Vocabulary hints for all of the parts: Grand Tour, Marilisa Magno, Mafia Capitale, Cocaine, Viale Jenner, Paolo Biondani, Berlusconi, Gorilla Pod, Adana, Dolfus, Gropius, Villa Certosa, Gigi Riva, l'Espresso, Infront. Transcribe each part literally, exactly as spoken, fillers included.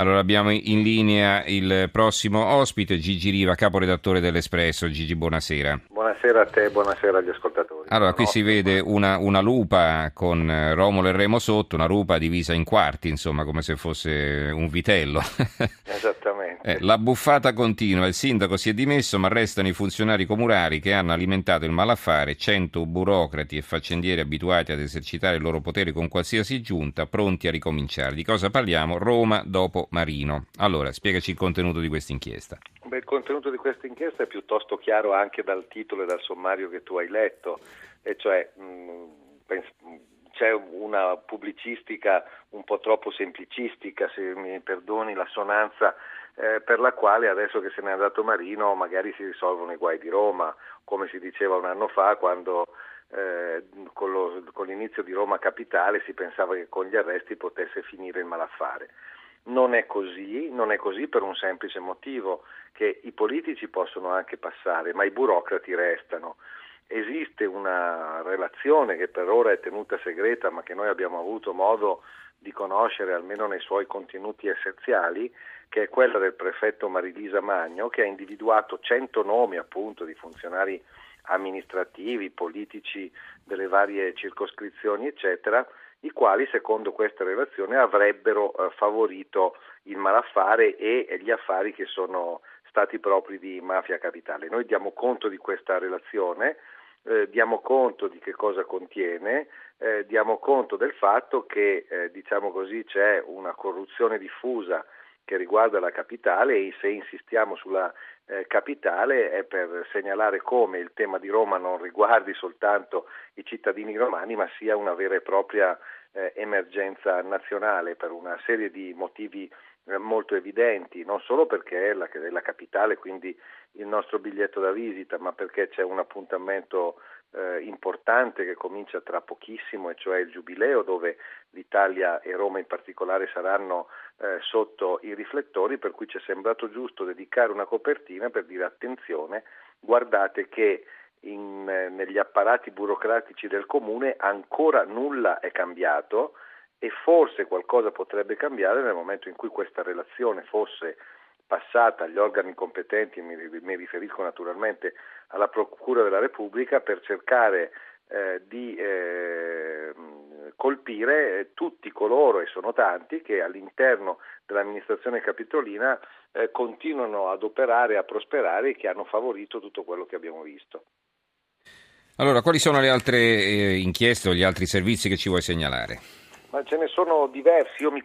Allora abbiamo in linea il prossimo ospite, Gigi Riva, caporedattore dell'Espresso. Gigi, buonasera. Buonasera a te, buonasera agli ascoltatori. Allora, qui no, si vede una, una lupa con Romolo e Remo sotto, una lupa divisa in quarti, insomma, come se fosse un vitello. Esattamente. Eh, la buffata continua, il sindaco si è dimesso, ma restano i funzionari comunali che hanno alimentato il malaffare, cento burocrati e faccendieri abituati ad esercitare il loro potere con qualsiasi giunta, pronti a ricominciare. Di cosa parliamo? Roma dopo Marino. Allora, spiegaci il contenuto di questa inchiesta. Beh, il contenuto di questa inchiesta è piuttosto chiaro anche dal titolo e dal sommario che tu hai letto, e cioè mh, pens- c'è una pubblicistica un po' troppo semplicistica, se mi perdoni l'assonanza, eh, per la quale adesso che se n'è andato Marino magari si risolvono i guai di Roma, come si diceva un anno fa quando Eh, con, lo, con l'inizio di Roma Capitale si pensava che con gli arresti potesse finire il malaffare. Non è così, non è così per un semplice motivo, che i politici possono anche passare, ma i burocrati restano. Esiste una relazione che per ora è tenuta segreta, ma che noi abbiamo avuto modo di conoscere almeno nei suoi contenuti essenziali, che è quella del prefetto Marilisa Magno, che ha individuato cento nomi appunto di funzionari amministrativi, politici delle varie circoscrizioni eccetera, i quali secondo questa relazione avrebbero eh, favorito il malaffare e gli affari che sono stati propri di Mafia Capitale. Noi diamo conto di questa relazione, eh, diamo conto di che cosa contiene, eh, diamo conto del fatto che eh, diciamo così c'è una corruzione diffusa che riguarda la capitale, e se insistiamo sulla eh, capitale è per segnalare come il tema di Roma non riguardi soltanto i cittadini romani, ma sia una vera e propria eh, emergenza nazionale per una serie di motivi eh, molto evidenti, non solo perché è la, è la capitale, quindi il nostro biglietto da visita, ma perché c'è un appuntamento Eh, importante che comincia tra pochissimo, e cioè il Giubileo, dove l'Italia e Roma in particolare saranno eh, sotto i riflettori, per cui ci è sembrato giusto dedicare una copertina per dire attenzione, guardate che in, eh, negli apparati burocratici del comune ancora nulla è cambiato, e forse qualcosa potrebbe cambiare nel momento in cui questa relazione fosse passata agli organi competenti, mi, mi riferisco naturalmente alla Procura della Repubblica, per cercare eh, di eh, colpire tutti coloro, e sono tanti, che all'interno dell'amministrazione capitolina eh, continuano ad operare, a prosperare, e che hanno favorito tutto quello che abbiamo visto. Allora, quali sono le altre eh, inchieste o gli altri servizi che ci vuoi segnalare? Ma ce ne sono diversi, io mi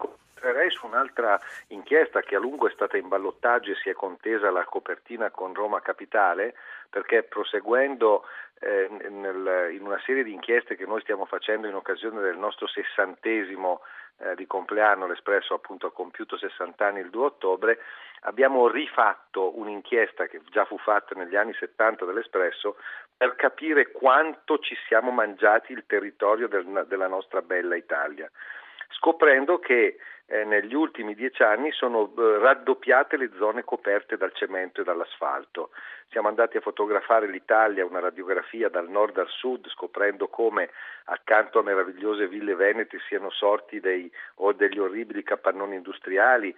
su un'altra inchiesta che a lungo è stata in ballottaggio e si è contesa la copertina con Roma Capitale, perché proseguendo eh, nel, in una serie di inchieste che noi stiamo facendo in occasione del nostro sessantesimo eh, di compleanno, l'Espresso appunto ha compiuto sessanta anni il due ottobre, abbiamo rifatto un'inchiesta che già fu fatta negli anni settanta dell'Espresso per capire quanto ci siamo mangiati il territorio del, della nostra bella Italia, scoprendo che Eh, negli ultimi dieci anni sono eh, raddoppiate le zone coperte dal cemento e dall'asfalto. Siamo andati a fotografare l'Italia, una radiografia dal nord al sud, scoprendo come accanto a meravigliose ville venete siano sorti dei, o degli orribili capannoni industriali,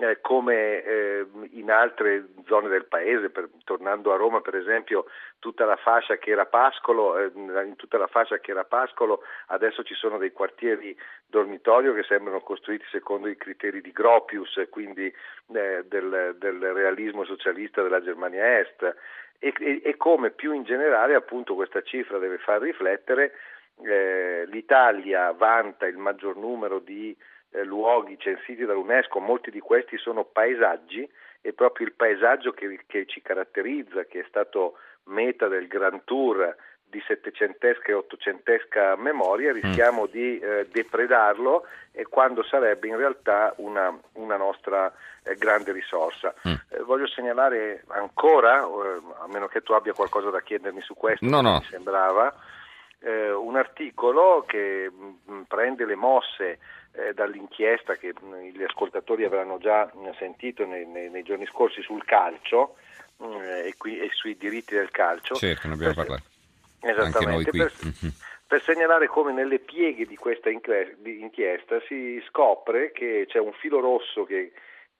eh, come eh, in altre zone del paese, per, tornando a Roma per esempio, tutta la fascia che era Pascolo, eh, in tutta la fascia che era Pascolo adesso ci sono dei quartieri dormitorio che sembrano costruiti secondo i criteri di Gropius, quindi eh, del, del realismo socialista della Germania Est, e, e, e come più in generale appunto questa cifra deve far riflettere. Eh, l'Italia vanta il maggior numero di eh, luoghi censiti dall'UNESCO, molti di questi sono paesaggi, e proprio il paesaggio che, che ci caratterizza, che è stato meta del Grand Tour di settecentesca e ottocentesca memoria, rischiamo di eh, depredarlo, e quando sarebbe in realtà una, una nostra eh, grande risorsa. Mm. Eh, voglio segnalare ancora, eh, a meno che tu abbia qualcosa da chiedermi su questo, no, no. mi sembrava, eh, un articolo che mh, prende le mosse eh, dall'inchiesta che mh, gli ascoltatori avranno già mh, sentito nei, nei, nei giorni scorsi sul calcio mh, e, qui, e sui diritti del calcio. Certo, ne abbiamo parlato. Esattamente, per, per segnalare come nelle pieghe di questa inchiesta si scopre che c'è un filo rosso che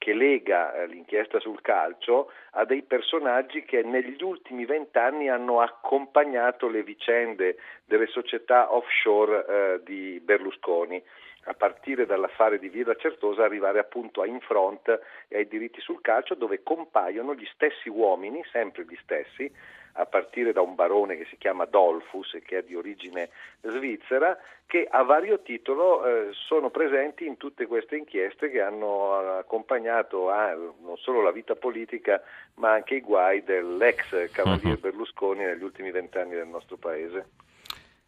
che lega l'inchiesta sul calcio a dei personaggi che negli ultimi vent'anni hanno accompagnato le vicende delle società offshore eh, di Berlusconi, a partire dall'affare di Villa Certosa arrivare appunto a Infront e ai diritti sul calcio, dove compaiono gli stessi uomini, sempre gli stessi, a partire da un barone che si chiama Dolfus e che è di origine svizzera, che a vario titolo eh, sono presenti in tutte queste inchieste che hanno accompagnato a, non solo la vita politica ma anche i guai dell'ex cavaliere Berlusconi negli ultimi vent'anni del nostro paese.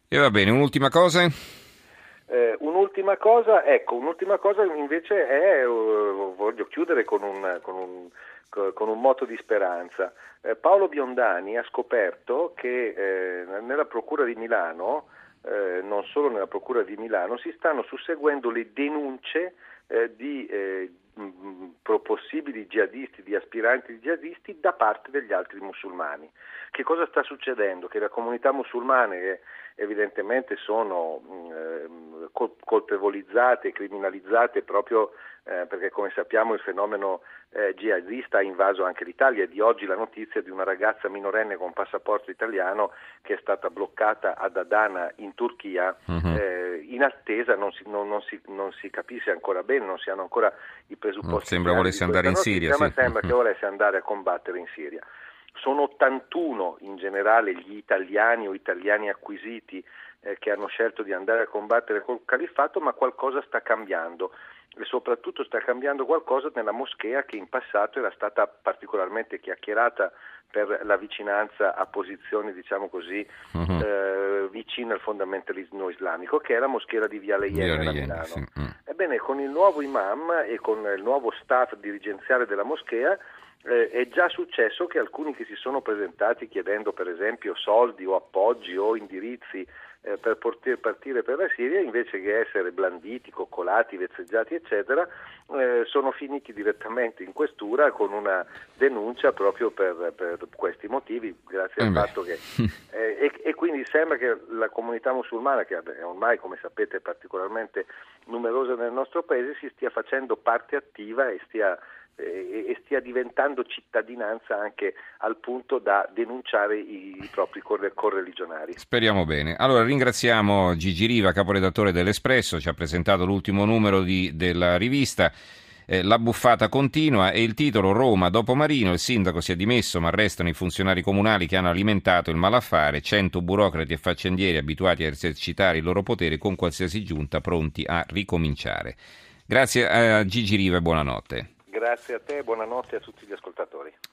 E va bene, un'ultima cosa? Eh, un'ultima cosa, ecco, un'ultima cosa invece è, uh, voglio chiudere con un, con un, con un moto di speranza. Eh, Paolo Biondani ha scoperto che eh, nella Procura di Milano, eh, non solo nella Procura di Milano, si stanno susseguendo le denunce eh, di eh, possibili jihadisti, di aspiranti jihadisti da parte degli altri musulmani. Che cosa sta succedendo? Che la comunità musulmana, che evidentemente sono eh, colpevolizzate, criminalizzate proprio eh, perché, come sappiamo, il fenomeno eh, jihadista ha invaso anche l'Italia. È di oggi la notizia di una ragazza minorenne con passaporto italiano che è stata bloccata ad Adana in Turchia, uh-huh. eh, in attesa, non si, non, non, si, non si capisce ancora bene, non si hanno ancora i presupposti. Sembra volesse andare in Siria. Sì. Ma sembra uh-huh. che volesse andare a combattere in Siria. Sono ottantuno in generale gli italiani o italiani acquisiti eh, che hanno scelto di andare a combattere col califfato, ma qualcosa sta cambiando e soprattutto sta cambiando qualcosa nella moschea, che in passato era stata particolarmente chiacchierata per la vicinanza a posizioni, diciamo così, uh-huh. eh, vicine al fondamentalismo islamico, che è la moschea di Viale Jenner a Milano. Sì. Mm. Ebbene, con il nuovo imam e con il nuovo staff dirigenziale della moschea, Eh, è già successo che alcuni che si sono presentati chiedendo per esempio soldi o appoggi o indirizzi eh, per poter partire per la Siria, invece che essere blanditi, coccolati, vezzeggiati eccetera, eh, sono finiti direttamente in questura con una denuncia proprio per, per questi motivi, grazie eh al beh. fatto che eh, e, e quindi sembra che la comunità musulmana, che ormai come sapete è particolarmente numerosa nel nostro paese, si stia facendo parte attiva e stia e stia diventando cittadinanza, anche al punto da denunciare i propri correligionari. Speriamo bene. Allora ringraziamo Gigi Riva, caporedattore dell'Espresso, ci ha presentato l'ultimo numero di, della rivista. Eh, la buffata continua e il titolo: Roma dopo Marino, il sindaco si è dimesso ma restano i funzionari comunali che hanno alimentato il malaffare, cento burocrati e faccendieri abituati a esercitare il loro potere con qualsiasi giunta, pronti a ricominciare. Grazie a Gigi Riva e buonanotte. Grazie a te, buonanotte a tutti gli ascoltatori.